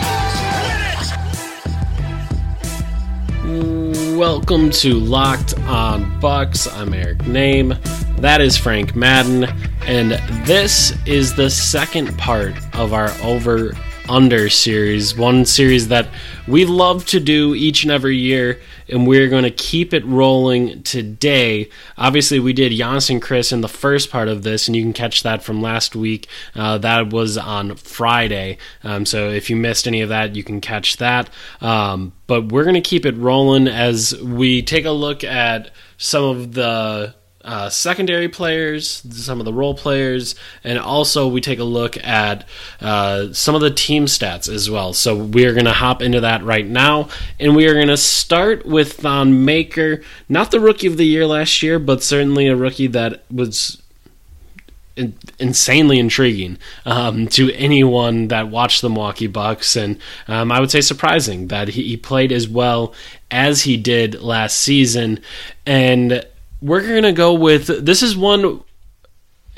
Welcome to Locked On Bucks. I'm Eric Name. That is Frank Madden. And this is the second part of our Over-Under series. One series that we love to do each and every year. And we're going to keep it rolling today. Obviously, we did Giannis and Chris in the first part of this, and you can catch that from last week. That was on Friday. So if you missed any of that, you can catch that. But we're going to keep it rolling as we take a look at some of the secondary players, some of the role players, and also we take a look at some of the team stats as well. So we are going to hop into that right now, and we are going to start with Thon Maker, not the Rookie of the Year last year, but certainly a rookie that was insanely intriguing to anyone that watched the Milwaukee Bucks, and I would say surprising that he played as well as he did last season. And we're going to go with, this is one,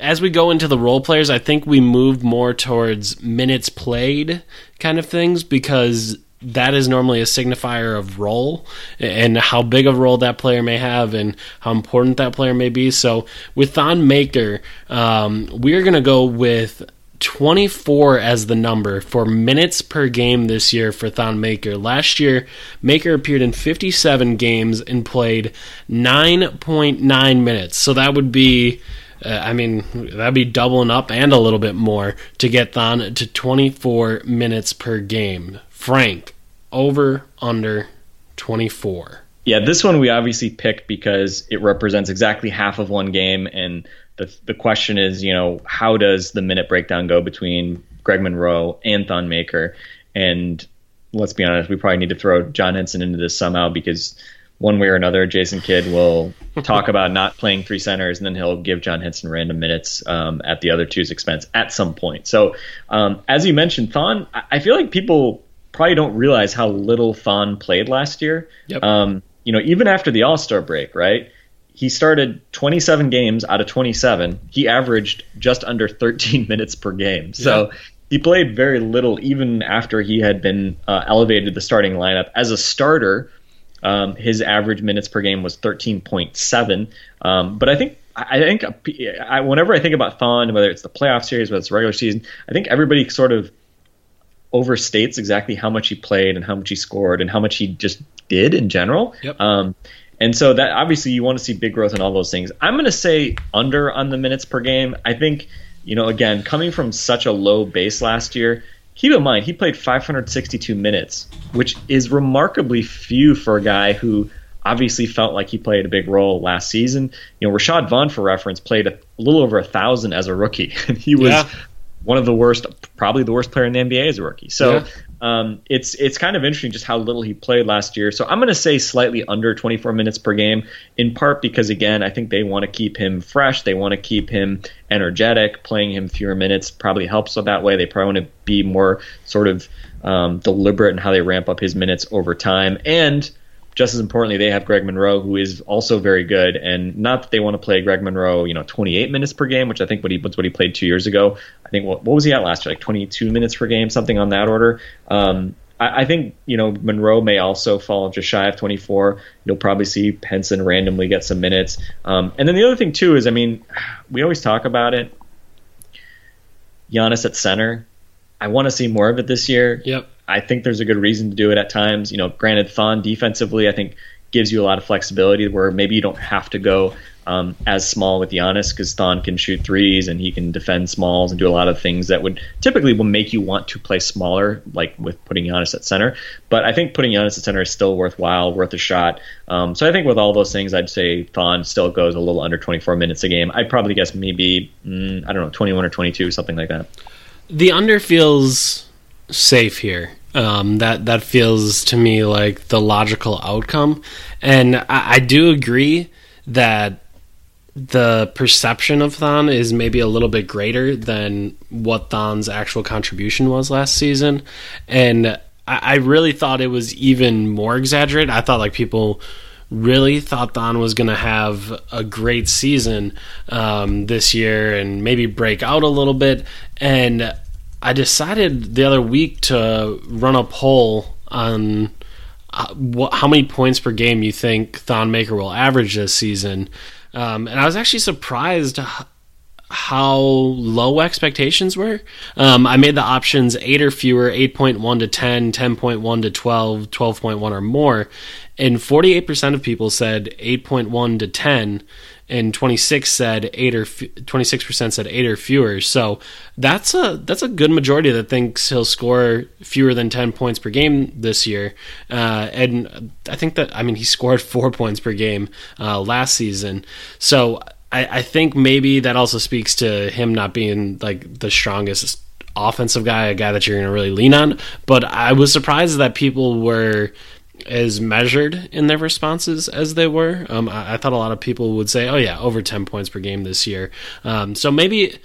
as we go into the role players, I think we move more towards minutes played kind of things, because that is normally a signifier of role and how big of a role that player may have and how important that player may be. So with Thon Maker, we're going to go with 24 as the number for minutes per game this year for Thon Maker. Last year, Maker appeared in 57 games and played 9.9 minutes. So that would be, that'd be doubling up and a little bit more to get Thon to 24 minutes per game. Frank, over, under 24. Yeah, this one we obviously picked because it represents exactly half of one game, and the question is, you know, how does the minute breakdown go between Greg Monroe and Thon Maker? And let's be honest, we probably need to throw John Henson into this somehow, because one way or another, Jason Kidd will talk about not playing three centers, and then he'll give John Henson random minutes at the other two's expense at some point. So as you mentioned, Thon, I feel like people probably don't realize how little Thon played last year. Yep. You know, even after the All-Star break, right? He started 27 games out of 27. He averaged just under 13 minutes per game. So he played very little, even after he had been elevated to the starting lineup. As a starter, his average minutes per game was 13.7. But I think whenever I think about Thon, whether it's the playoff series, whether it's regular season, I think everybody sort of overstates exactly how much he played and how much he scored and how much he just did in general. Yep. And so that obviously you want to see big growth in all those things. I'm going to say under on the minutes per game. I think, you know, again, coming from such a low base last year, keep in mind he played 562 minutes, which is remarkably few for a guy who obviously felt like he played a big role last season. You know, Rashad Vaughn, for reference, played a little over 1,000 as a rookie, and he was one of the worst, probably the worst player in the NBA as a rookie. So it's kind of interesting just how little he played last year. So I'm going to say slightly under 24 minutes per game, in part because, again, I think they want to keep him fresh. They want to keep him energetic. Playing him fewer minutes probably helps that way. They probably want to be more sort of deliberate in how they ramp up his minutes over time. And just as importantly, they have Greg Monroe, who is also very good. And not that they want to play Greg Monroe, you know, 28 minutes per game, which I think was what he played 2 years ago. I think what was he at last year, like 22 minutes per game, something on that order. I think, you know, Monroe may also fall just shy of 24. You'll probably see Pence and randomly get some minutes. And then the other thing too is, I mean, we always talk about it. Giannis at center. I want to see more of it this year. Yep. I think there's a good reason to do it at times. You know, granted, Thon defensively, I think, gives you a lot of flexibility where maybe you don't have to go as small with Giannis, because Thon can shoot threes and he can defend smalls and do a lot of things that would typically will make you want to play smaller, like with putting Giannis at center. But I think putting Giannis at center is still worthwhile, worth a shot. So I think with all those things, I'd say Thon still goes a little under 24 minutes a game. I'd probably guess maybe, 21 or 22, something like that. The under feels safe here. That feels to me like the logical outcome. And I do agree that the perception of Thon is maybe a little bit greater than what Thon's actual contribution was last season. And I really thought it was even more exaggerated. I thought like people really thought Thon was going to have a great season this year and maybe break out a little bit. And I decided the other week to run a poll on how many points per game you think Thon Maker will average this season. And I was actually surprised how low expectations were. I made the options 8 or fewer, 8.1 to 10, 10.1 to 12, 12.1 or more. And 48% of people said 8.1 to 10. And 26% said 8 or fewer. So that's a good majority that thinks he'll score fewer than 10 points per game this year. And I think that, he scored 4 points per game last season. So I think maybe that also speaks to him not being like the strongest offensive guy, a guy that you're going to really lean on. But I was surprised that people were as measured in their responses as they were. I thought a lot of people would say, oh yeah, over 10 points per game this year. So maybe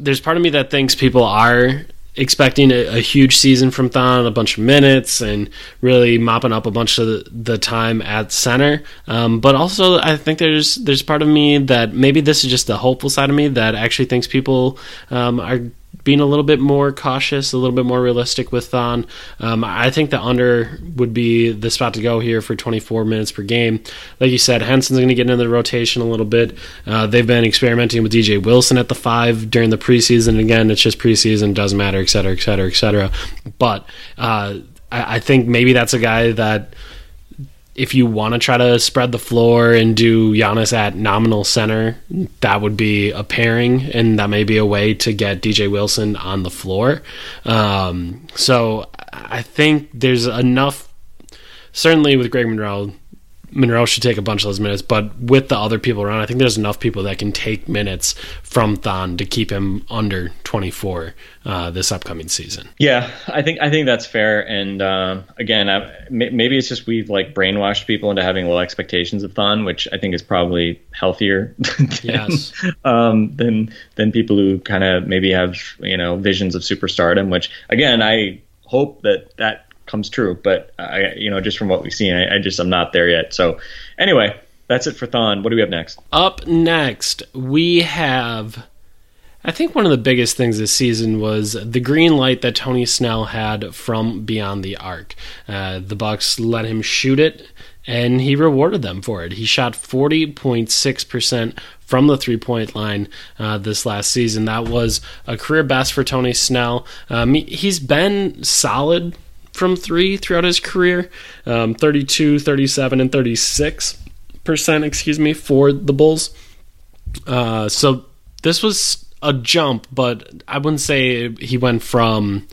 there's part of me that thinks people are expecting a huge season from Thon, a bunch of minutes and really mopping up a bunch of the time at center. But also I think there's part of me that maybe this is just the hopeful side of me that actually thinks people are being a little bit more cautious, a little bit more realistic with Thon. I think the under would be the spot to go here for 24 minutes per game. Like you said, Henson's going to get into the rotation a little bit. They've been experimenting with DJ Wilson at the 5 during the preseason. Again, it's just preseason, doesn't matter, et cetera, et cetera, et cetera. But I think maybe that's a guy that if you want to try to spread the floor and do Giannis at nominal center, that would be a pairing, and that may be a way to get DJ Wilson on the floor. So I think there's enough, certainly with Greg Monroe, should take a bunch of those minutes, but with the other people around, I think there's enough people that can take minutes from Thon to keep him under 24 this upcoming season. Yeah, I think that's fair. And again, maybe it's just we've like brainwashed people into having low expectations of Thon, which I think is probably healthier than people who kind of maybe have visions of superstardom. Which again, I hope that comes true, but I, just from what we've seen, I'm not there yet. So anyway, that's it for Thon. What do we have next? Up next, we have, I think one of the biggest things this season was the green light that Tony Snell had from beyond the arc. The Bucks let him shoot it, and he rewarded them for it. He shot 40.6% from the three-point line this last season. That was a career best for Tony Snell. He's been solid from three throughout his career, 32, 37, and 36%, for the Bulls. So this was a jump, but I wouldn't say he went from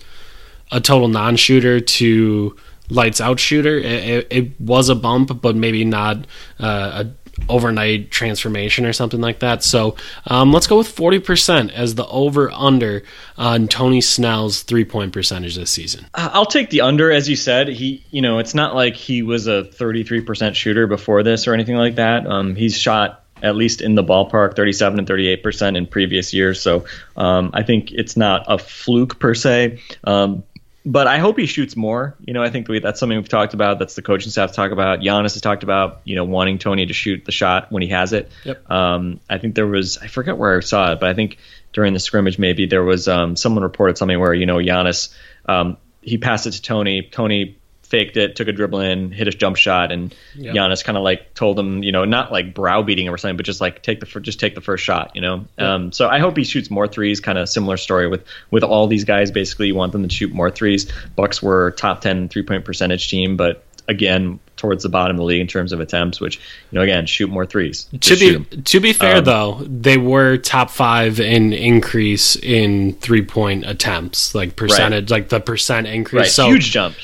a total non-shooter to lights-out shooter. It was a bump, but maybe not a overnight transformation or something like that. So let's go with 40% as the over-under on Tony Snell's three-point percentage this season. I'll take the under, as you said. He, it's not like he was a 33% shooter before this or anything like that. He's shot at least in the ballpark 37 and 38% in previous years. So I think it's not a fluke per se. But I hope he shoots more. I think that's something we've talked about. That's the coaching staff talk about. Giannis has talked about, wanting Tony to shoot the shot when he has it. Yep. I think there was, I forget where I saw it, but I think during the scrimmage maybe there was someone reported something where, Giannis, he passed it to Tony. Tony faked it, took a dribble in, hit a jump shot, and yep. Giannis kind of like told him, not like browbeating him or something, but just like take the first shot. Yep. So I hope he shoots more threes. Kind of similar story with all these guys. Basically, you want them to shoot more threes. Bucks were top 10 3-point percentage team, but again, towards the bottom of the league in terms of attempts, which, you know, again, shoot more threes. To be fair, though, they were top 5 in increase in 3-point attempts, like percentage, right. Like the percent increase. Right. So huge jump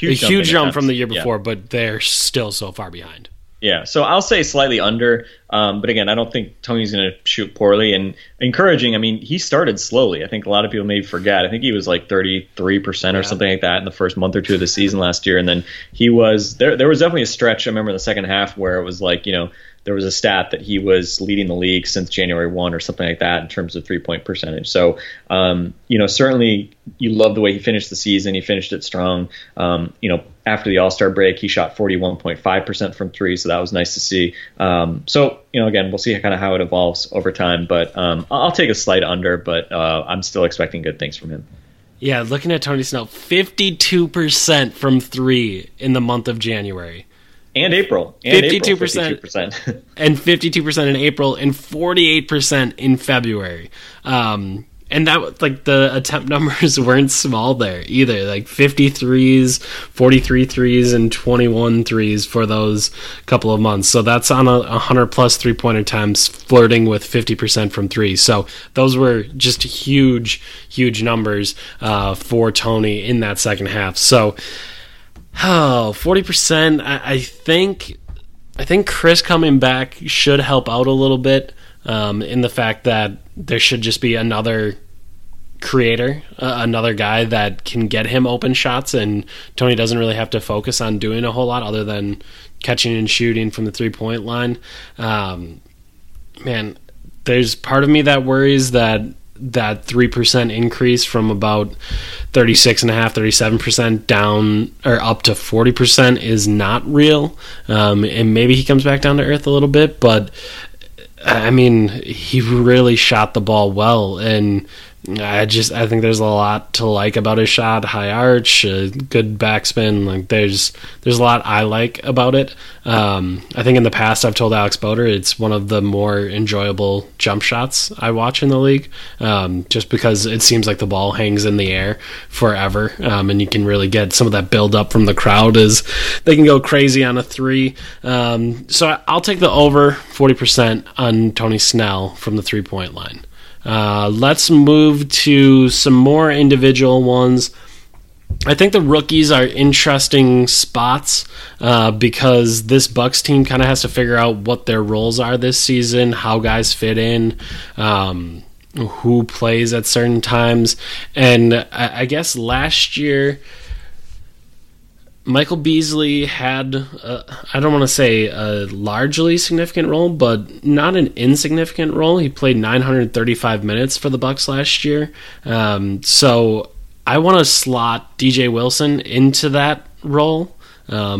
from the year before, yeah. But they're still so far behind. Yeah, so I'll say slightly under, but again, I don't think Tony's going to shoot poorly. And encouraging, I mean, he started slowly. I think a lot of people maybe forget. I think he was like 33% or something like that in the first month or two of the season last year. And then he was there. There was definitely a stretch, I remember, in the second half where it was like, you know, there was a stat that he was leading the league since January 1 or something like that in terms of 3-point percentage. So, you know, certainly you love the way he finished the season. He finished it strong. You know, after the All-Star break, he shot 41.5% from three. So that was nice to see. So, you know, again, we'll see kind of how it evolves over time. But I'll take a slight under, but I'm still expecting good things from him. Yeah, looking at Tony Snell, 52% from three in the month of January. And April. 52%. And 52% in April and 48% in February. And that, like, the attempt numbers weren't small there either. Like 53s, 43 threes, and 21 threes for those couple of months. So that's on 100-plus three-point attempts, flirting with 50% from three. So those were just huge, huge numbers for Tony in that second half. So... 40%. I think Chris coming back should help out a little bit in the fact that there should just be another creator, another guy that can get him open shots, and Tony doesn't really have to focus on doing a whole lot other than catching and shooting from the three-point line. Man, there's part of me that worries that 3% increase from about 36.5%, 37% down or up to 40% is not real. And maybe he comes back down to earth a little bit, but I mean, he really shot the ball well. And I think there's a lot to like about his shot, high arch, good backspin. Like there's a lot I like about it. I think in the past I've told Alex Bowder it's one of the more enjoyable jump shots I watch in the league, just because it seems like the ball hangs in the air forever, and you can really get some of that build up from the crowd as they can go crazy on a three. So I'll take the over 40% on Tony Snell from the 3-point line. Let's move to some more individual ones. I think the rookies are interesting spots because this Bucks team kind of has to figure out what their roles are this season, how guys fit in, who plays at certain times. And I guess last year, Michael Beasley had, I don't want to say a largely significant role, but not an insignificant role. He played 935 minutes for the Bucks last year. So I want to slot DJ Wilson into that role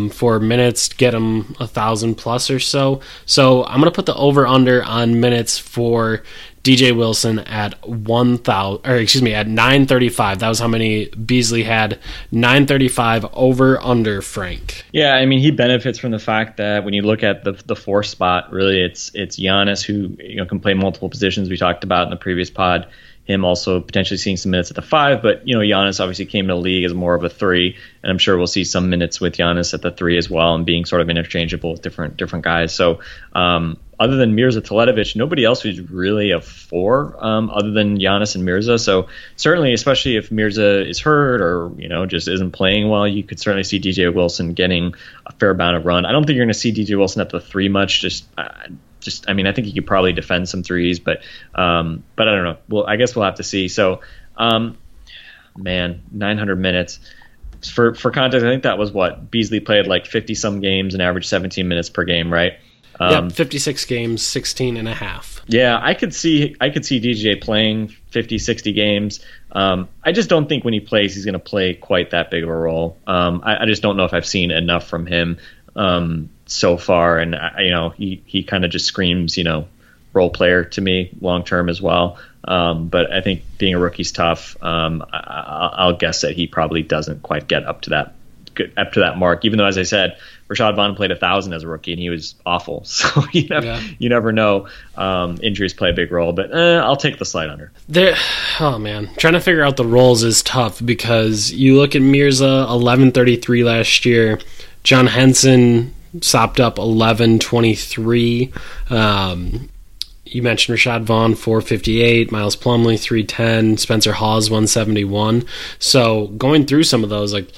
for minutes, get him 1,000 plus or so. So I'm going to put the over-under on minutes for DJ Wilson at 935. That was how many Beasley had. 935 over under, Frank. Yeah, I mean, he benefits from the fact that when you look at the fourth spot, really it's Giannis, who, you know, can play multiple positions. We talked about in the previous pod him also potentially seeing some minutes at the 5, but, you know, Giannis obviously came to the league as more of a 3, and I'm sure we'll see some minutes with Giannis at the 3 as well, and being sort of interchangeable with different guys. So other than Mirza Teletovic, nobody else was really a 4 other than Giannis and Mirza. So certainly, especially if Mirza is hurt or, you know, just isn't playing well, you could certainly see DJ Wilson getting a fair amount of run. I don't think you're going to see DJ Wilson at the 3 much. I mean, I think he could probably defend some threes, but I don't know. Well, I guess we'll have to see. So, 900 minutes. For context, I think that was what Beasley played, like 50-some games and averaged 17 minutes per game, right? 56 games, 16.5. Yeah, I could see DJ playing 50, 60 games. I just don't think when he plays, he's going to play quite that big of a role. I just don't know if I've seen enough from him so far, and he kind of just screams, you know, role player to me long term as well. But I think being a rookie's tough. I'll guess that he probably doesn't quite get up to that mark. Even though, as I said, Rashad Vaughn played 1,000 as a rookie and he was awful. So you never know. Injuries play a big role, but I'll take the slight under. Trying to figure out the roles is tough because you look at Mirza, 1,133 last year. John Henson, sopped up 11-23. You mentioned Rashad Vaughn, 458, Myles Plumlee, 310, Spencer Hawes, 171. So going through some of those, like,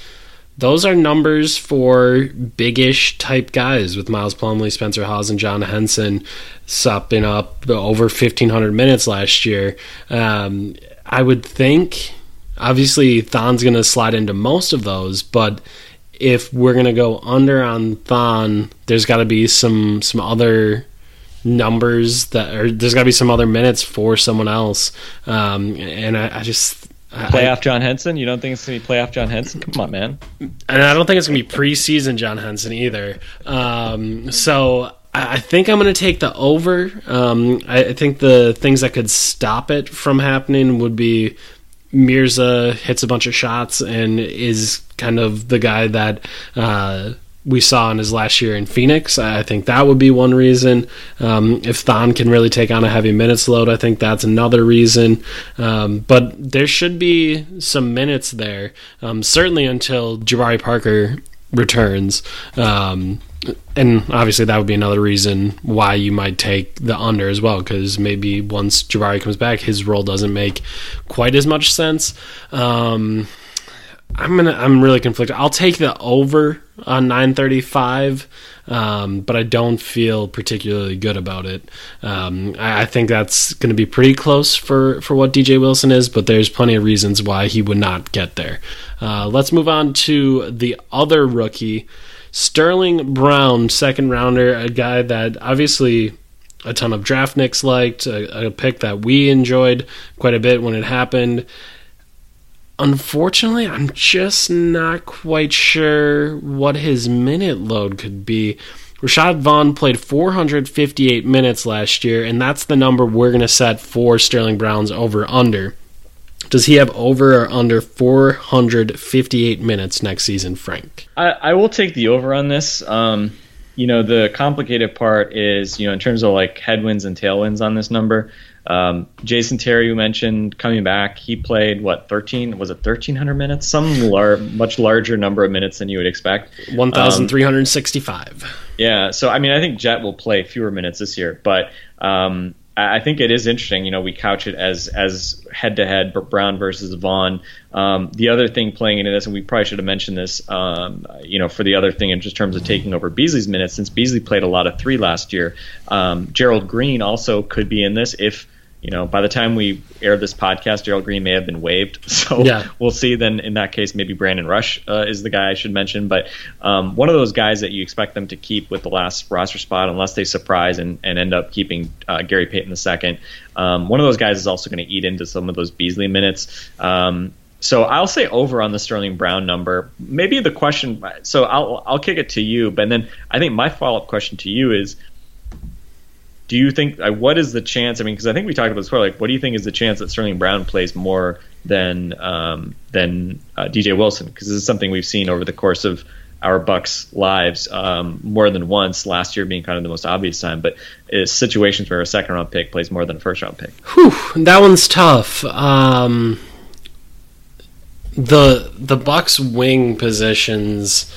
those are numbers for big-ish type guys, with Myles Plumlee, Spencer Hawes, and John Henson sopping up over 1,500 minutes last year. I would think, obviously, Thon's going to slide into most of those, but if we're going to go under on Thon, there's got to be some other numbers that, or there's got to be some other minutes for someone else. Playoff John Henson? You don't think it's going to be playoff John Henson? Come on, man. And I don't think it's going to be preseason John Henson either. So I think I'm going to take the over. I think the things that could stop it from happening would be Mirza hits a bunch of shots and is kind of the guy that we saw in his last year in Phoenix. I think that would be one reason. If Thon can really take on a heavy minutes load, I think that's another reason. But there should be some minutes there, certainly until Jabari Parker returns. And obviously that would be another reason why you might take the under as well, because maybe once Jabari comes back, his role doesn't make quite as much sense. I'm really conflicted. I'll take the over on 935, but I don't feel particularly good about it. I think that's going to be pretty close for what DJ Wilson is, but there's plenty of reasons why he would not get there. Let's move on to the other rookie, Sterling Brown, second rounder, a guy that obviously a ton of draft nicks liked, a pick that we enjoyed quite a bit when it happened. Unfortunately, I'm just not quite sure what his minute load could be. Rashad Vaughn played 458 minutes last year, and that's the number we're going to set for Sterling Brown's over-under. Does he have over or under 458 minutes next season, Frank? I will take the over on this. The complicated part is, in terms of like headwinds and tailwinds on this number. Jason Terry, you mentioned coming back, he played 1,300 minutes, much larger number of minutes than you would expect, 1,365. So I think Jet will play fewer minutes this year, but I think it is interesting. We couch it as head to head Brown versus Vaughn. The other thing playing into this, and we probably should have mentioned this, for the other thing in just terms of taking over Beasley's minutes, since Beasley played a lot of three last year. Gerald Green also could be in this if. By the time we air this podcast, Gerald Green may have been waived. So We'll see. Then in that case, maybe Brandon Rush is the guy I should mention. But one of those guys that you expect them to keep with the last roster spot, unless they surprise and end up keeping Gary Payton II. One of those guys is also going to eat into some of those Beasley minutes. So I'll say over on the Sterling Brown number. Maybe the question, so I'll kick it to you. But then I think my follow-up question to you is, do you think, what is the chance? Because I think we talked about this before. What do you think is the chance that Sterling Brown plays more than DJ Wilson? Because this is something we've seen over the course of our Bucks lives more than once. Last year being kind of the most obvious time, but it's situations where a second round pick plays more than a first round pick. Whew, that one's tough. The Bucks wing positions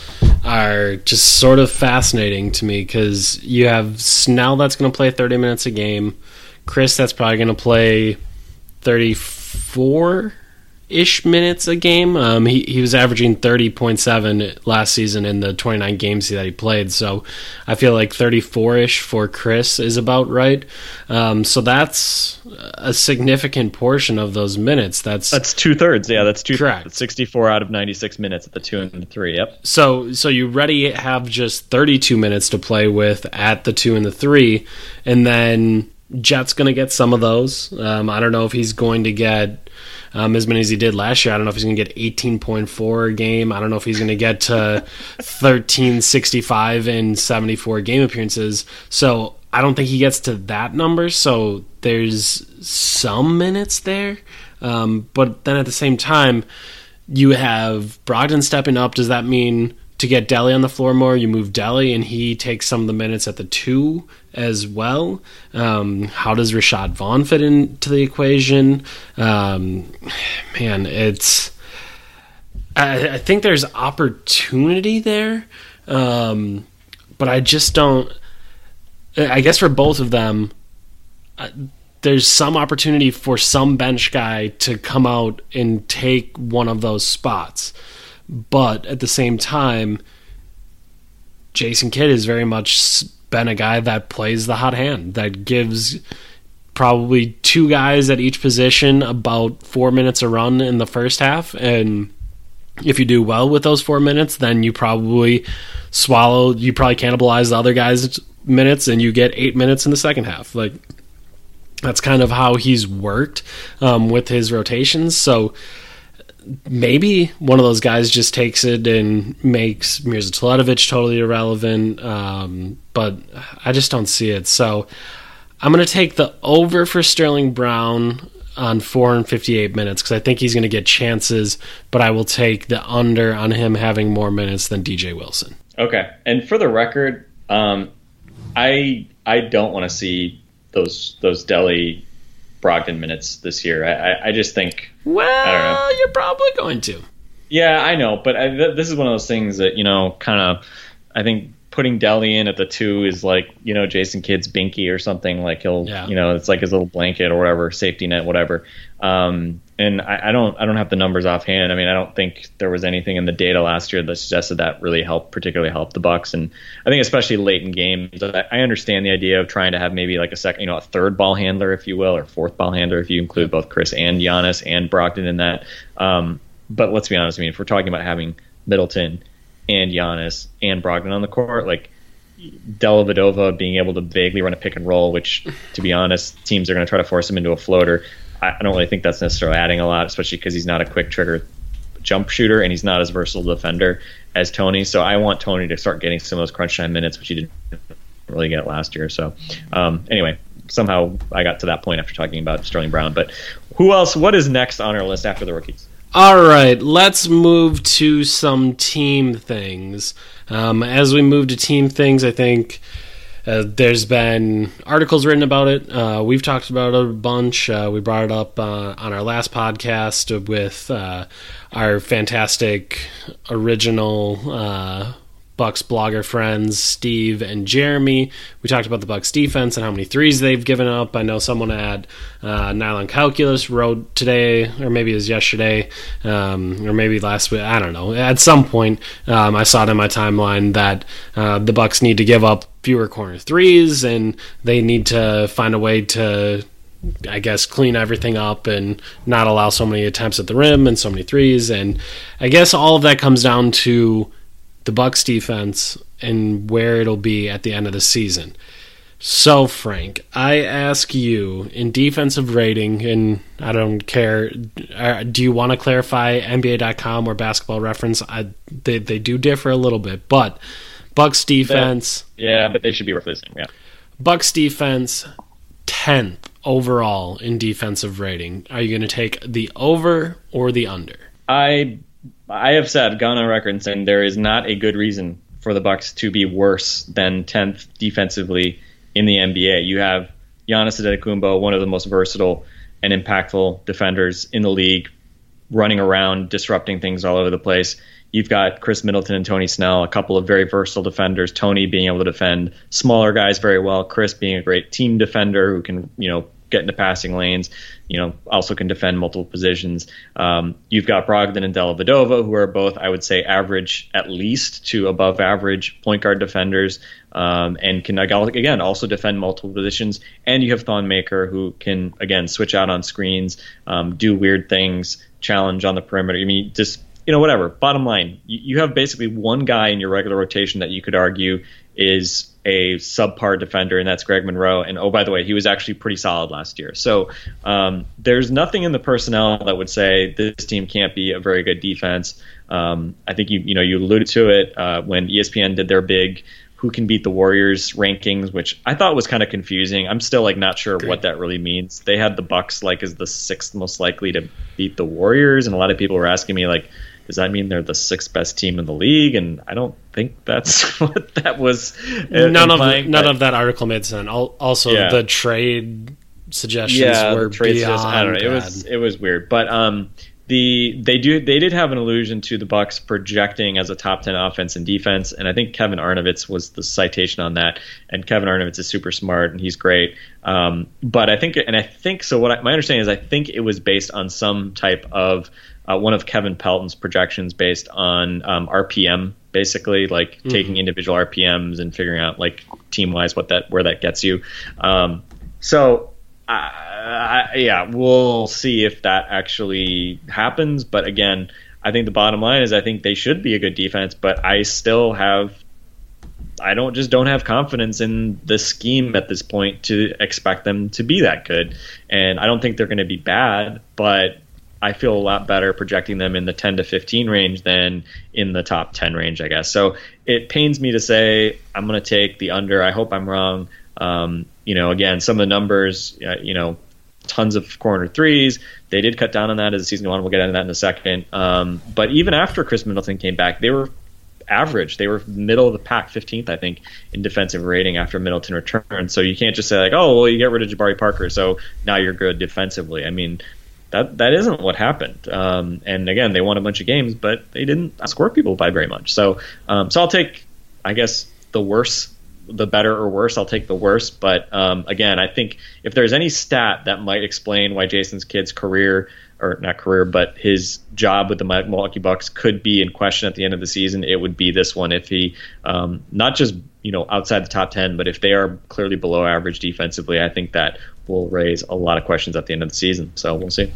are just sort of fascinating to me, because you have Snell that's going to play 30 minutes a game, Chris that's probably going to play 34-ish minutes a game. He was averaging 30.7 last season in the 29 games that he played, so I feel like 34-ish for Chris is about right. So that's a significant portion of those minutes. That's two-thirds, that's correct. That's 64 out of 96 minutes at the 2 and the 3, yep. So you already have just 32 minutes to play with at the 2 and the 3, and then Jet's going to get some of those. I don't know if he's going to get as many as he did last year. I don't know if he's going to get 18.4 a game. I don't know if he's going to get to 1365 in 74 game appearances. So I don't think he gets to that number. So there's some minutes there. But then at the same time, you have Brogdon stepping up. Does that mean to get Delly on the floor more, you move Delly, and he takes some of the minutes at the 2 as well? How does Rashad Vaughn fit into the equation? I think there's opportunity there, But I just don't... I guess for both of them, there's some opportunity for some bench guy to come out and take one of those spots. But at the same time, Jason Kidd has very much been a guy that plays the hot hand, that gives probably two guys at each position about 4 minutes a run in the first half. And if you do well with those 4 minutes, then you probably swallow, you probably cannibalize the other guys' minutes and you get 8 minutes in the second half. Like, that's kind of how he's worked with his rotations. So maybe one of those guys just takes it and makes Mirza Teletovic totally irrelevant. But I just don't see it. So I'm going to take the over for Sterling Brown on 458 minutes because I think he's going to get chances, but I will take the under on him having more minutes than DJ Wilson. Okay. And for the record, I don't want to see those Delly Brogdon minutes this year. I just think, well, I don't know. You're probably going to. Yeah, I know. But this is one of those things that, you know, kind of, I think putting Delly in at the two is like, you know, Jason Kidd's binky or something. Like you know, it's like his little blanket or whatever, safety net, whatever. And I don't have the numbers offhand. I mean, I don't think there was anything in the data last year that suggested that really particularly helped the Bucks. And I think especially late in games, I understand the idea of trying to have maybe like a second, you know, a third ball handler, if you will, or fourth ball handler, if you include both Chris and Giannis and Brogdon in that. But let's be honest. I mean, if we're talking about having Middleton and Giannis and Brogdon on the court, like Dellavedova being able to vaguely run a pick and roll, which, to be honest, teams are going to try to force him into a floater. I don't really think that's necessarily adding a lot, especially because he's not a quick trigger jump shooter and he's not as versatile defender as Tony. So I want Tony to start getting some of those crunch time minutes, which he didn't really get last year. So anyway, somehow I got to that point after talking about Sterling Brown. But who else? What is next on our list after the rookies? All right, let's move to some team things. As we move to team things, I think... there's been articles written about it. We've talked about it a bunch. We brought it up on our last podcast with our fantastic original Bucks blogger friends, Steve and Jeremy. We talked about the Bucks defense and how many threes they've given up. I know someone at Nylon Calculus wrote today, or maybe it was yesterday, or maybe last week. I don't know. At some point, I saw it in my timeline that the Bucks need to give up fewer corner threes and they need to find a way to, I guess, clean everything up and not allow so many attempts at the rim and so many threes. And I guess all of that comes down to the Bucks defense and where it'll be at the end of the season. So, Frank, I ask you, in defensive rating, and I don't care, do you want to clarify NBA.com or Basketball Reference? They do differ a little bit, but Bucks defense... Yeah, but they should be roughly the same, yeah. Bucks defense, 10th overall in defensive rating. Are you going to take the over or the under? I have gone on record and saying there is not a good reason for the Bucks to be worse than 10th defensively in the NBA. You have Giannis Antetokounmpo, one of the most versatile and impactful defenders in the league, running around, disrupting things all over the place. You've got Chris Middleton and Tony Snell, a couple of very versatile defenders, Tony being able to defend smaller guys very well, Chris being a great team defender who can, you know, get into passing lanes, you know, also can defend multiple positions. You've got Brogdon and Dellavedova, who are both, I would say, average at least to above average point guard defenders, and can, again, also defend multiple positions. And you have Thon Maker, who can, again, switch out on screens, do weird things, challenge on the perimeter. I mean, just, you know, whatever. Bottom line, you have basically one guy in your regular rotation that you could argue is a subpar defender, and that's Greg Monroe. And, oh, by the way, he was actually pretty solid last year. So there's nothing in the personnel that would say this team can't be a very good defense. I think you alluded to it when ESPN did their big Who Can Beat the Warriors rankings, which I thought was kind of confusing. I'm still not sure what that really means. They had the Bucks as the sixth most likely to beat the Warriors, and a lot of people were asking me does that mean they're the sixth best team in the league? And I don't think that's what that was. None of that article made sense. Also, yeah. The trade suggestions were beyond. I don't know. It was weird. But They did have an allusion to the Bucks projecting as a top 10 offense and defense, and I think Kevin Arnovitz was the citation on that. And Kevin Arnovitz is super smart and he's great. But I think so. My understanding is I think it was based on some type of one of Kevin Pelton's projections based on RPM, basically like taking individual RPMs and figuring out like team wise what that where that gets you. Yeah, we'll see if that actually happens. But again, I think the bottom line is I think they should be a good defense, but I don't have confidence in the scheme at this point to expect them to be that good. And I don't think they're going to be bad, but I feel a lot better projecting them in the 10 to 15 range than in the top 10 range, I guess. So it pains me to say I'm going to take the under. I hope I'm wrong. Again, some of the numbers, tons of corner threes. They did cut down on that as the season went on. We'll get into that in a second. But even after Chris Middleton came back, they were average. They were middle of the pack, 15th, I think, in defensive rating after Middleton returned. So you can't just say like, oh, well, you get rid of Jabari Parker, so now you're good defensively. I mean, that isn't what happened. And again, they won a bunch of games, but they didn't outscore people by very much. So, so I'll take, I guess, the worse. The better or worse, I'll take the worse. But again, I think if there's any stat that might explain why Jason Kidd's career, or not career, but his job with the Milwaukee Bucks could be in question at the end of the season, it would be this one. If he, not just outside the top 10, but if they are clearly below average defensively, I think that will raise a lot of questions at the end of the season. So we'll see.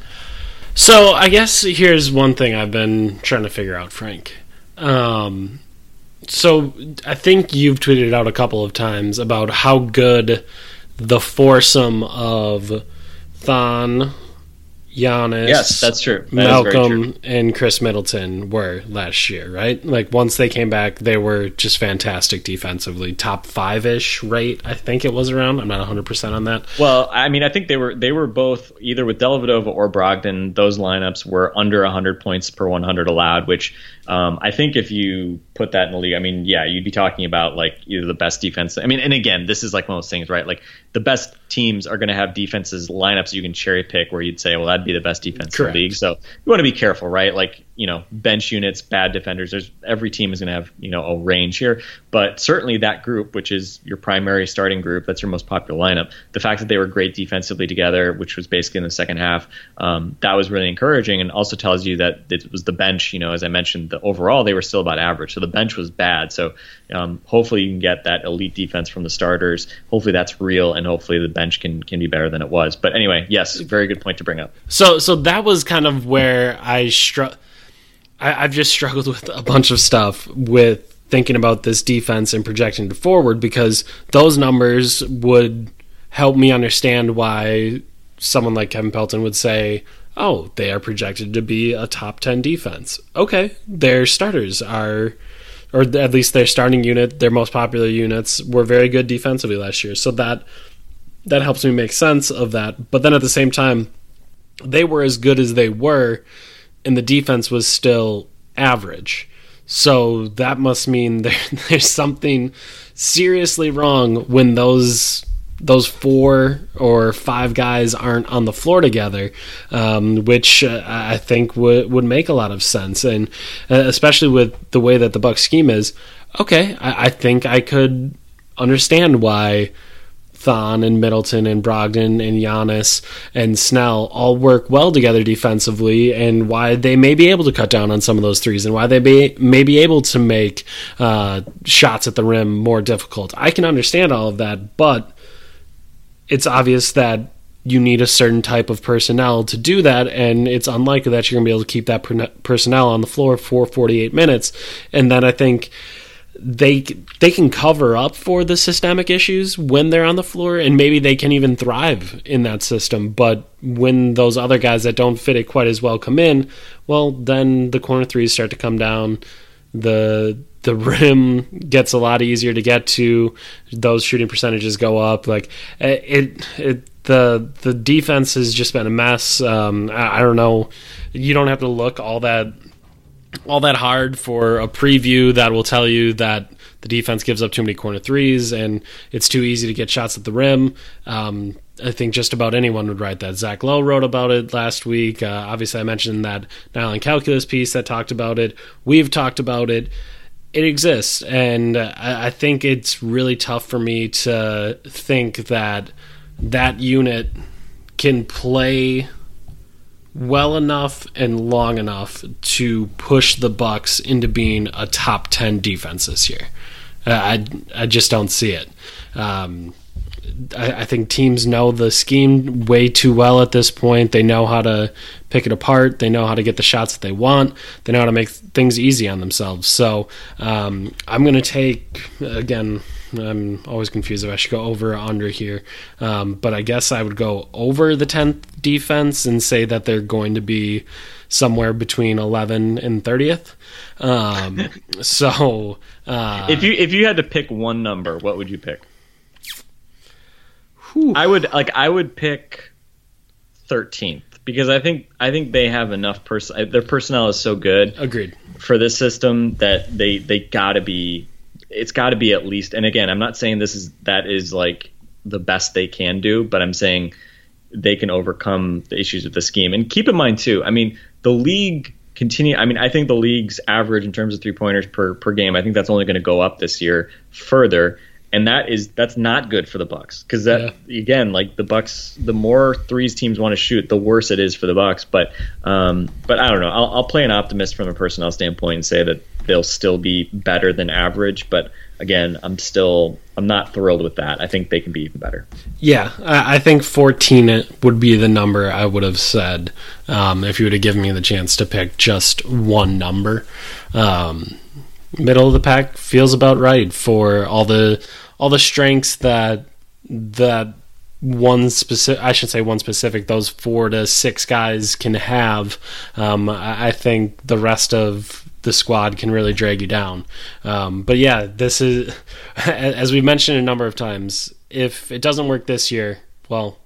So I guess here's one thing I've been trying to figure out, Frank. So I think you've tweeted out a couple of times about how good the foursome of Thon, Giannis, yes, that's true. That Malcolm, and Chris Middleton were last year, right? Like once they came back, they were just fantastic defensively, top 5-ish rate, I think it was around. I'm not 100% on that. Well, I mean, I think they were both either with Dellavedova or Brogdon. Those lineups were under 100 points per 100 allowed, which I think if you put that in the league, I mean, yeah, you'd be talking about like either the best defense. I mean, and again, this is like one of those things, right? Like the best teams are going to have defenses lineups you can cherry pick where you'd say, well, that'd be the best defense in the league. So you want to be careful, right? Like, bench units, bad defenders. There's every team is going to have, a range here, but certainly that group, which is your primary starting group, that's your most popular lineup. The fact that they were great defensively together, which was basically in the second half, that was really encouraging, and also tells you that it was the bench. As I mentioned, overall they were still about average, so the bench was bad. So hopefully you can get that elite defense from the starters. Hopefully that's real, and hopefully the bench can be better than it was. But anyway, yes, very good point to bring up. So that was kind of where I've just struggled with a bunch of stuff with thinking about this defense and projecting it forward, because those numbers would help me understand why someone like Kevin Pelton would say, oh, they are projected to be a top 10 defense. Okay, their starters are, or at least their starting unit, their most popular units, were very good defensively last year. So that helps me make sense of that. But then at the same time, they were as good as they were, and the defense was still average. So that must mean there's something seriously wrong when those 4 or 5 guys aren't on the floor together, which I think would make a lot of sense, and especially with the way that the Bucks scheme is. Okay, I think I could understand why Thon and Middleton and Brogdon and Giannis and Snell all work well together defensively, and why they may be able to cut down on some of those threes, and why they may be able to make shots at the rim more difficult. I can understand all of that, but it's obvious that you need a certain type of personnel to do that, and it's unlikely that you're going to be able to keep that personnel on the floor for 48 minutes. And then I think they can cover up for the systemic issues when they're on the floor, and maybe they can even thrive in that system. But when those other guys that don't fit it quite as well come in, well, then the corner threes start to come down. The rim gets a lot easier to get to. Those shooting percentages go up. Like the defense has just been a mess. I don't know. You don't have to look all that hard for a preview that will tell you that the defense gives up too many corner threes and it's too easy to get shots at the rim. I think just about anyone would write that. Zach Lowe wrote about it last week. Obviously, I mentioned that Nylon Calculus piece that talked about it. We've talked about it. It exists, and I think it's really tough for me to think that that unit can play well enough and long enough to push the Bucks into being a top 10 defense this year. I just don't see it. I think teams know the scheme way too well at this point. They know how to pick it apart. They know how to get the shots that they want. They know how to make things easy on themselves. So I'm going to take, again, I'm always confused if I should go over or under here, but I guess I would go over the 10th defense and say that they're going to be somewhere between 11 and 30th. If you had to pick one number, what would you pick? I would pick 13th because I think they have enough their personnel is so good. Agreed. For this system that they gotta be. It's got to be at least. And again, I'm not saying that is like the best they can do, but I'm saying they can overcome the issues with the scheme. And keep in mind too, I mean, the league continue. I mean, I think the league's average in terms of 3-pointers per game. I think that's only going to go up this year further. And that's not good for the Bucks because again, like the Bucks, the more threes teams want to shoot, the worse it is for the Bucks. But I don't know. I'll play an optimist from a personnel standpoint and say that they'll still be better than average. But again, I'm not thrilled with that. I think they can be even better. Yeah, I think 14 would be the number I would have said if you would have given me the chance to pick just one number. Middle of the pack feels about right for all the strengths that one specific those 4 to 6 guys can have. I think the rest of the squad can really drag you down. But yeah, this is, as we've mentioned a number of times, if it doesn't work this year, well,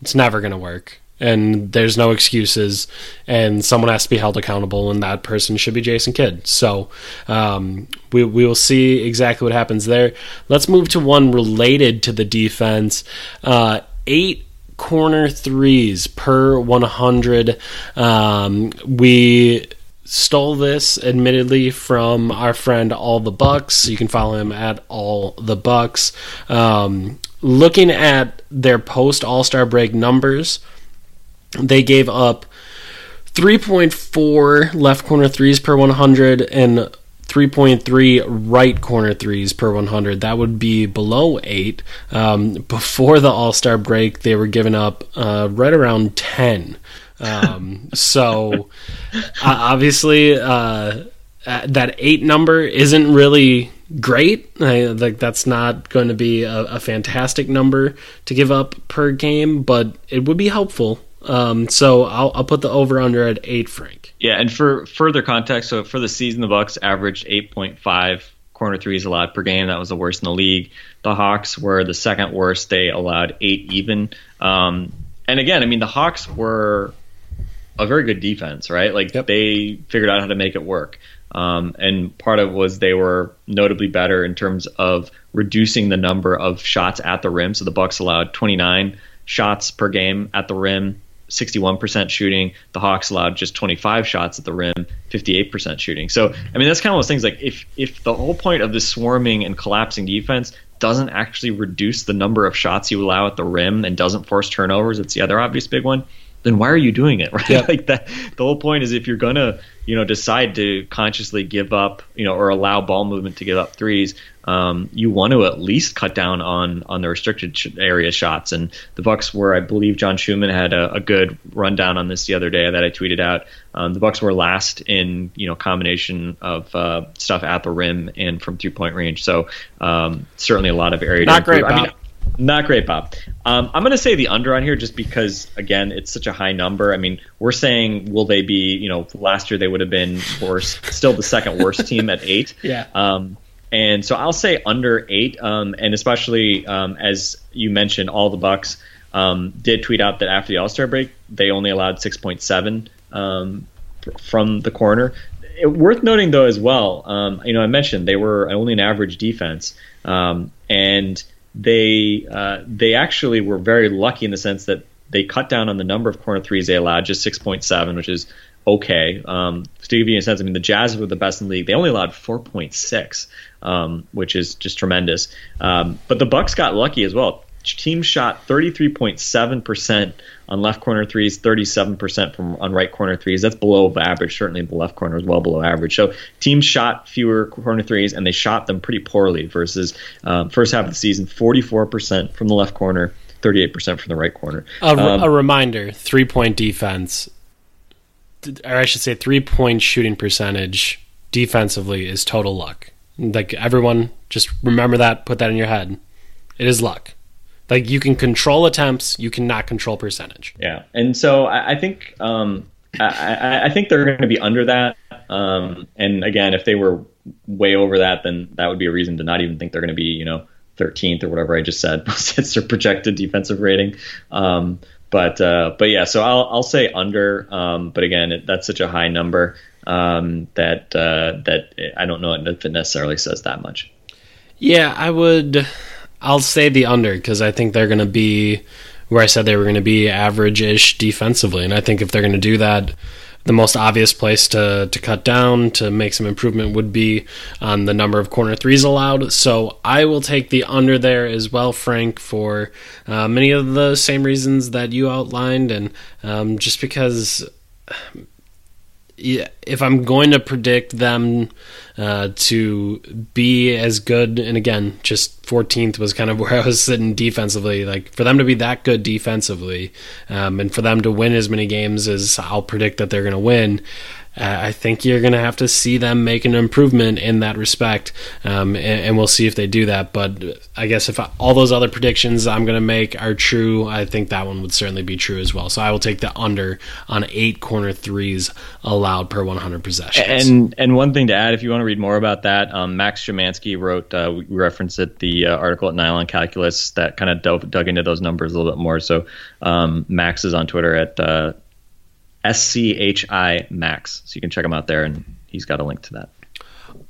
it's never going to work. And there's no excuses, and someone has to be held accountable, and that person should be Jason Kidd. So we will see exactly what happens there. Let's move to one related to the defense. 8 corner threes per 100. We stole this, admittedly, from our friend AllTheBucks. You can follow him at AllTheBucks. Looking at their post-All-Star break numbers, they gave up 3.4 left corner threes per 100 and 3.3 right corner threes per 100. That would be below 8. Before the All-Star break, they were giving up right around 10. So obviously that 8 number isn't really great. Like that's not going to be a fantastic number to give up per game, but it would be helpful. So I'll put the over/under at 8, Frank. Yeah, and for further context, so for the season, the Bucks averaged 8.5 corner threes allowed per game. That was the worst in the league. The Hawks were the second worst. They allowed 8 even. And again, I mean, the Hawks were a very good defense, right? Like They figured out how to make it work. And part of it was they were notably better in terms of reducing the number of shots at the rim. So the Bucks allowed 29 shots per game at the rim, 61% shooting. The Hawks allowed just 25 shots at the rim, 58% shooting. So, I mean, that's kind of one of those things, like if the whole point of this swarming and collapsing defense doesn't actually reduce the number of shots you allow at the rim and doesn't force turnovers, it's the other obvious big one, then why are you doing it, right? Yep. Like that, the whole point is if you're going to, decide to consciously give up, or allow ball movement to give up threes, you want to at least cut down on the restricted area shots. And the Bucks were, I believe John Schumann had a good rundown on this the other day that I tweeted out. The Bucks were last in, combination of stuff at the rim and from 3-point range. So certainly a lot of area. Not great, Bob. Not great, Bob. I'm going to say the under on here just because, again, it's such a high number. I mean, we're saying will they be, last year they would have been worst, still the second worst team at 8. Yeah. And so I'll say under 8. And especially as you mentioned, AllTheBucks did tweet out that after the All-Star break, they only allowed 6.7 from the corner. Worth noting, though, as well, I mentioned they were only an average defense. And they actually were very lucky in the sense that they cut down on the number of corner threes they allowed, just 6.7, which is okay. To give you a sense, I mean, the Jazz were the best in the league. They only allowed 4.6, which is just tremendous. But the Bucks got lucky as well. Team shot 33.7% on left corner threes, 37% on right corner threes. That's below average. Certainly the left corner is well below average. So teams shot fewer corner threes, and they shot them pretty poorly versus first half of the season, 44% from the left corner, 38% from the right corner. A reminder, 3-point defense, or I should say 3-point shooting percentage defensively is total luck. Like, everyone just remember that, put that in your head. It is luck. Like, you can control attempts, you cannot control percentage. Yeah, and so I think they're going to be under that. And again, if they were way over that, then that would be a reason to not even think they're going to be, 13th or whatever I just said. That's their projected defensive rating. But yeah, so I'll say under. But again, that's such a high number that I don't know if it necessarily says that much. Yeah, I'll say the under, because I think they're going to be where I said they were going to be, average-ish defensively. And I think if they're going to do that, the most obvious place to cut down, to make some improvement, would be on the number of corner threes allowed. So I will take the under there as well, Frank, for many of the same reasons that you outlined. And just because if I'm going to predict them to be as good, and again, just 14th was kind of where I was sitting defensively, like, for them to be that good defensively and for them to win as many games as I'll predict that they're going to win, I think you're going to have to see them make an improvement in that respect, and we'll see if they do that. But I guess if all those other predictions I'm going to make are true, I think that one would certainly be true as well. So I will take the under on 8 corner threes allowed per 100 possessions. And one thing to add, if you want to read more about that, Max Szymanski wrote, we referenced it, the article at Nylon Calculus that kind of dug into those numbers a little bit more. So Max is on Twitter at SCHI Max. So you can check him out there, and he's got a link to that.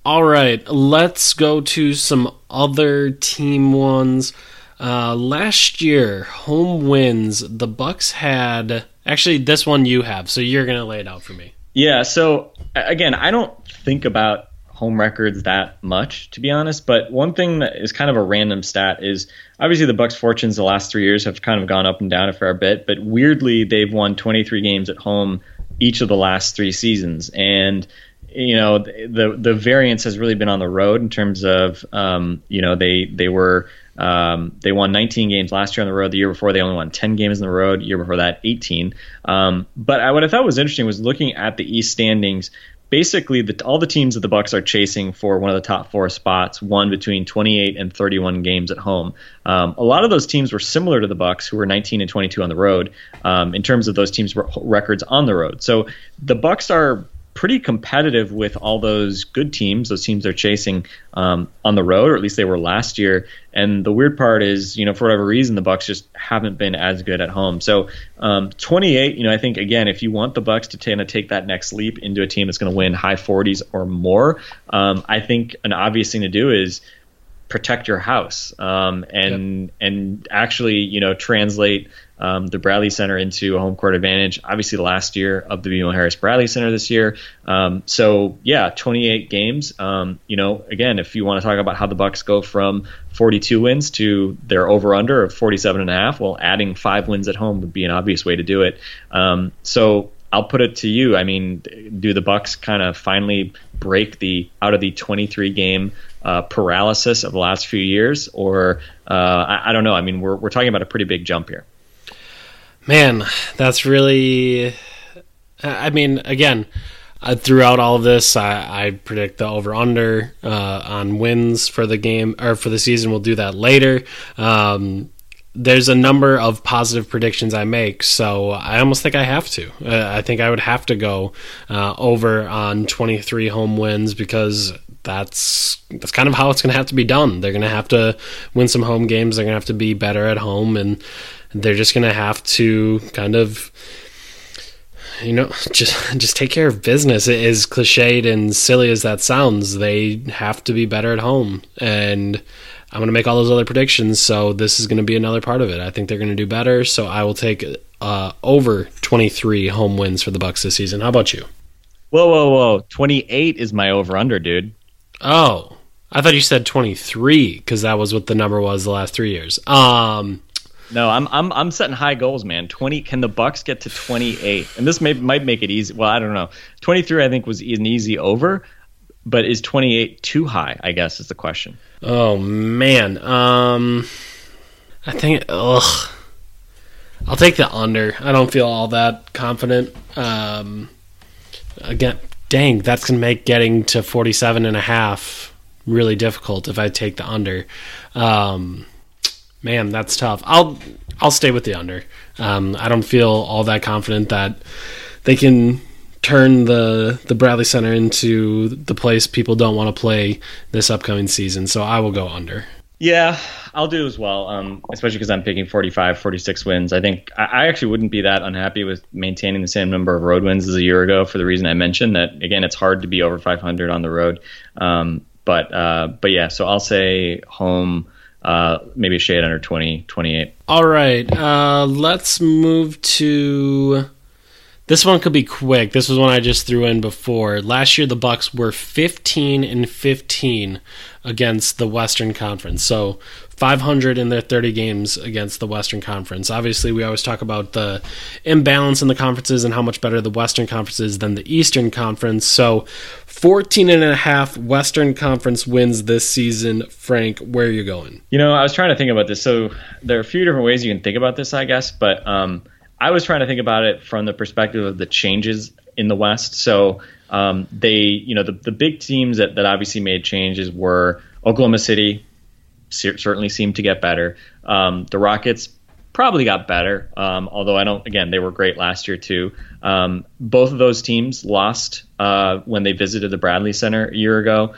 All right, let's go to some other team ones. Last year, home wins, the Bucks had... Actually, this one you have, so you're going to lay it out for me. Yeah, so again, I don't think about home records that much, to be honest, but one thing that is kind of a random stat is obviously the Bucks' fortunes the last 3 years have kind of gone up and down a fair bit, but weirdly they've won 23 games at home each of the last 3 seasons, and the variance has really been on the road in terms of they won 19 games last year on the road. The year before, they only won 10 games on the road. The year before that, 18. But what I thought was interesting was looking at the East standings. Basically, all the teams that the Bucks are chasing for one of the top 4 spots won between 28 and 31 games at home. A lot of those teams were similar to the Bucks, who were 19 and 22 on the road, in terms of those teams' records on the road. So the Bucks are pretty competitive with all those good teams, those teams they're chasing on the road, or at least they were last year. And the weird part is, for whatever reason, the Bucks just haven't been as good at home. So 28, I think, again, if you want the Bucks to kind of take that next leap into a team that's going to win high 40s or more, I think an obvious thing to do is protect your house and actually, translate the Bradley Center into a home court advantage. Obviously, the last year of the BMO Harris Bradley Center this year. So yeah, 28 games. Again, if you want to talk about how the Bucks go from 42 wins to their over/under of 47.5, well, adding 5 wins at home would be an obvious way to do it. So I'll put it to you. I mean, do the Bucks kind of finally break out of the 23 game paralysis of the last few years, or I don't know. I mean, we're talking about a pretty big jump here. Man, that's really... I mean, again, throughout all of this, I predict the over-under on wins for the game, or for the season. We'll do that later. There's a number of positive predictions I make, so I almost think I have to. I think I would have to go over on 23 home wins, because that's kind of how it's going to have to be done. They're going to have to win some home games. They're going to have to be better at home, and they're just going to have to kind of, just take care of business. As cliched and silly as that sounds, they have to be better at home. And I'm going to make all those other predictions, so this is going to be another part of it. I think they're going to do better, so I will take over 23 home wins for the Bucks this season. How about you? Whoa. 28 is my over-under, dude. Oh, I thought you said 23 because that was what the number was the last 3 years. No, I'm setting high goals, man. 20. Can the Bucks get to 28? And this might make it easy. Well, I don't know. 23, I think, was an easy over. But is 28 too high, I guess, is the question. Oh, man. I think... Ugh. I'll take the under. I don't feel all that confident. Again, dang, that's going to make getting to 47.5 really difficult if I take the under. Man, that's tough. I'll stay with the under. I don't feel all that confident that they can... turn the Bradley Center into the place people don't want to play this upcoming season, so I will go under. Yeah, I'll do as well, especially because I'm picking 45, 46 wins. I think I actually wouldn't be that unhappy with maintaining the same number of road wins as a year ago for the reason I mentioned that, again, it's hard to be over 500 on the road. But yeah, so I'll say home maybe a shade under 20, 28. All right, let's move to... This one could be quick. This was one I just threw in before. Last year, the Bucks were 15-15 against the Western Conference, so 500 in their 30 games against the Western Conference. Obviously, we always talk about the imbalance in the conferences and how much better the Western Conference is than the Eastern Conference. So 14.5 Western Conference wins this season. Frank, where are you going? You know, I was trying to think about this. So there are a few different ways you can think about this, I guess, but... I was trying to think about it from the perspective of the changes in the West. So the big teams that obviously made changes were Oklahoma City, certainly seemed to get better. The Rockets probably got better, although they were great last year too. Both of those teams lost when they visited the Bradley Center a year ago.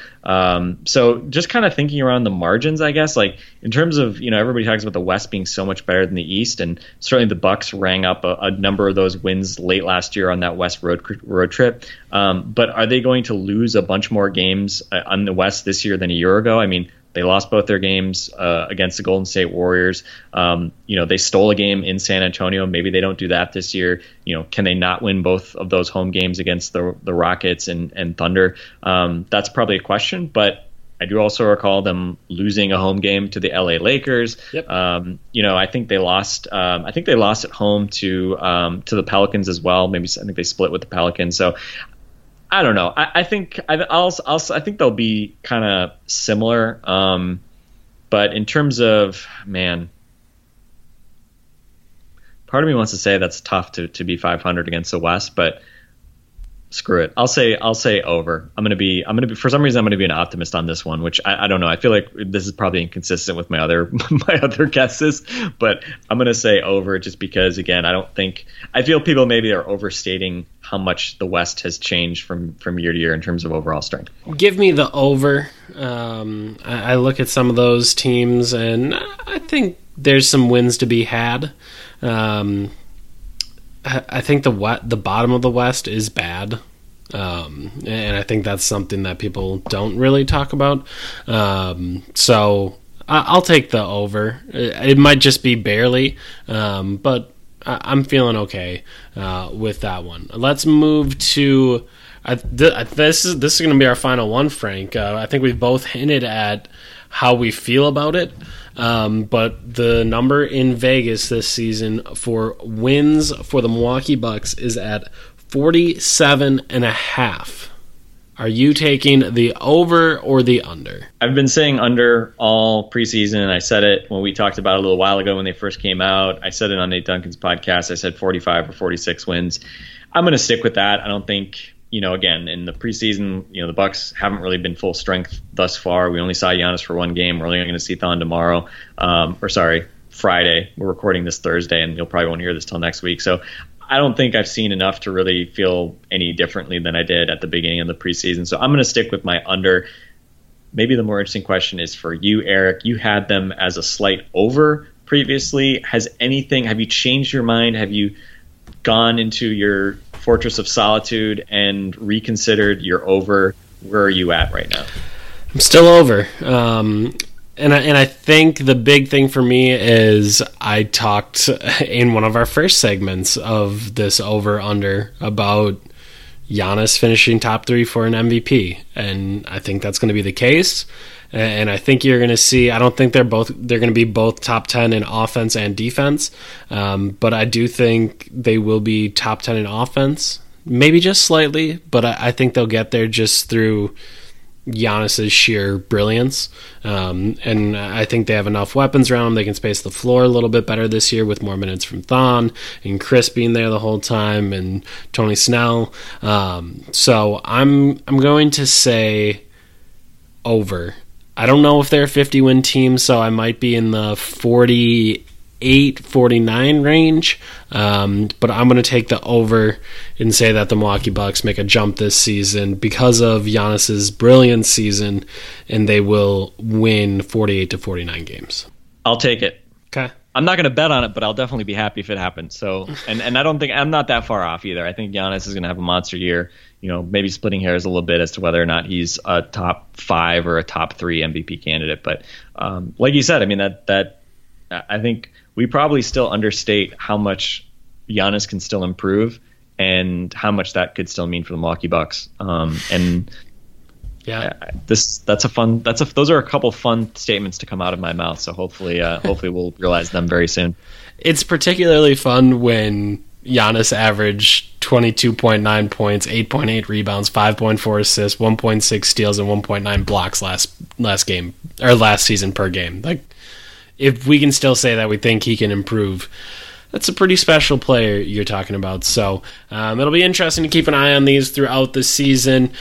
So just kind of thinking around the margins, I guess, like in terms of, everybody talks about the West being so much better than the East, and certainly the Bucks rang up a number of those wins late last year on that West road trip. But are they going to lose a bunch more games on the West this year than a year ago? I mean, they lost both their games against the Golden State Warriors. They stole a game in San Antonio. Maybe they don't do that this year. Can they not win both of those home games against the Rockets and Thunder? That's probably a question, but I do also recall them losing a home game to the LA Lakers. Yep. I think they lost. I think they lost at home to the Pelicans as well. Maybe I think they split with the Pelicans. So. I don't know. I think they'll be kind of similar. But in terms of, man, part of me wants to say that's tough to be 500 against the West, but screw it. I'll say over. For some reason, I'm going to be an optimist on this one, which I don't know. I feel like this is probably inconsistent with my other guesses, but I'm going to say over just because, again, I feel people maybe are overstating how much the West has changed from year to year in terms of overall strength. Give me the over. I look at some of those teams and I think there's some wins to be had. I think the bottom of the West is bad, and I think that's something that people don't really talk about. So I'll take the over. It might just be barely, but I'm feeling okay with that one. Let's move to this is going to be our final one, Frank. I think we've both hinted at how we feel about it. But the number in Vegas this season for wins for the Milwaukee Bucks is at 47.5. Are you taking the over or the under? I've been saying under all preseason, and I said it when we talked about it a little while ago when they first came out. I said it on Nate Duncan's podcast. I said 45 or 46 wins. I'm going to stick with that. I don't think... again, in the preseason, the Bucks haven't really been full strength thus far. We only saw Giannis for one game. We're only going to see Thon tomorrow, Friday. We're recording this Thursday, and you'll probably won't hear this till next week. So I don't think I've seen enough to really feel any differently than I did at the beginning of the preseason. So I'm going to stick with my under. Maybe the more interesting question is for you, Eric. You had them as a slight over previously. Have you changed your mind? Have you gone into your fortress of solitude and reconsidered your over? Where are you at right now? I'm still over. And I think the big thing for me is I talked in one of our first segments of this over-under about Giannis finishing top three for an MVP, and I think that's going to be the case. And I think you're going to see. I don't think they're going to be both top 10 in offense and defense, but I do think they will be top 10 in offense, maybe just slightly, but I think they'll get there just through Giannis's sheer brilliance, and I think they have enough weapons around them. They can space the floor a little bit better this year with more minutes from Thon and Chris being there the whole time, and Tony Snell. So I'm going to say over. I don't know if they're a 50-win team, so I might be in the 48-49 range, but I'm going to take the over and say that the Milwaukee Bucks make a jump this season because of Giannis's brilliant season, and they will win 48-49 games. I'll take it. Okay. I'm not going to bet on it, but I'll definitely be happy if it happens. So, and I don't think I'm not that far off either. I think Giannis is going to have a monster year. You know, maybe splitting hairs a little bit as to whether or not he's a top 5 or a top 3 MVP candidate. But like you said, I mean that I think we probably still understate how much Giannis can still improve and how much that could still mean for the Milwaukee Bucks. And yeah, those are a couple fun statements to come out of my mouth. So hopefully we'll realize them very soon. It's particularly fun when Giannis averaged 22.9 points, 8.8 rebounds, 5.4 assists, 1.6 steals, and 1.9 blocks last game or last season per game. Like, if we can still say that we think he can improve, that's a pretty special player you're talking about. So it'll be interesting to keep an eye on these throughout the season.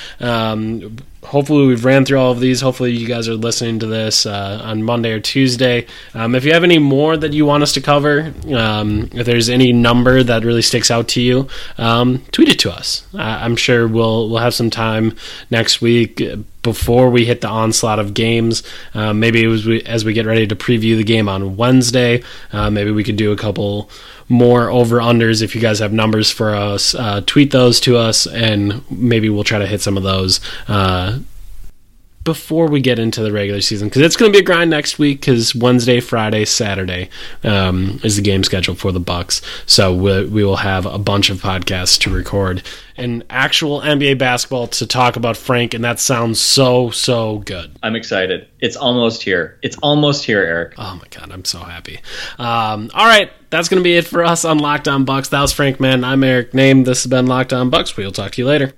Hopefully we've ran through all of these. Hopefully you guys are listening to this on Monday or Tuesday. If you have any more that you want us to cover, if there's any number that really sticks out to you, tweet it to us. I'm sure we'll have some time next week before we hit the onslaught of games. Maybe as we get ready to preview the game on Wednesday, maybe we could do a couple more over-unders. If you guys have numbers for us, tweet those to us, and maybe we'll try to hit some of those before we get into the regular season, because it's going to be a grind next week, because Wednesday, Friday, Saturday is the game schedule for the Bucks. So we will have a bunch of podcasts to record and actual NBA basketball to talk about, Frank, and that sounds so good. I'm excited. It's almost here, Eric. Oh my god, I'm so happy. All right, that's going to be it for us on Locked On Bucks. That was Frank Mann. I'm Eric Name. This has been Locked On Bucks. We'll talk to you later.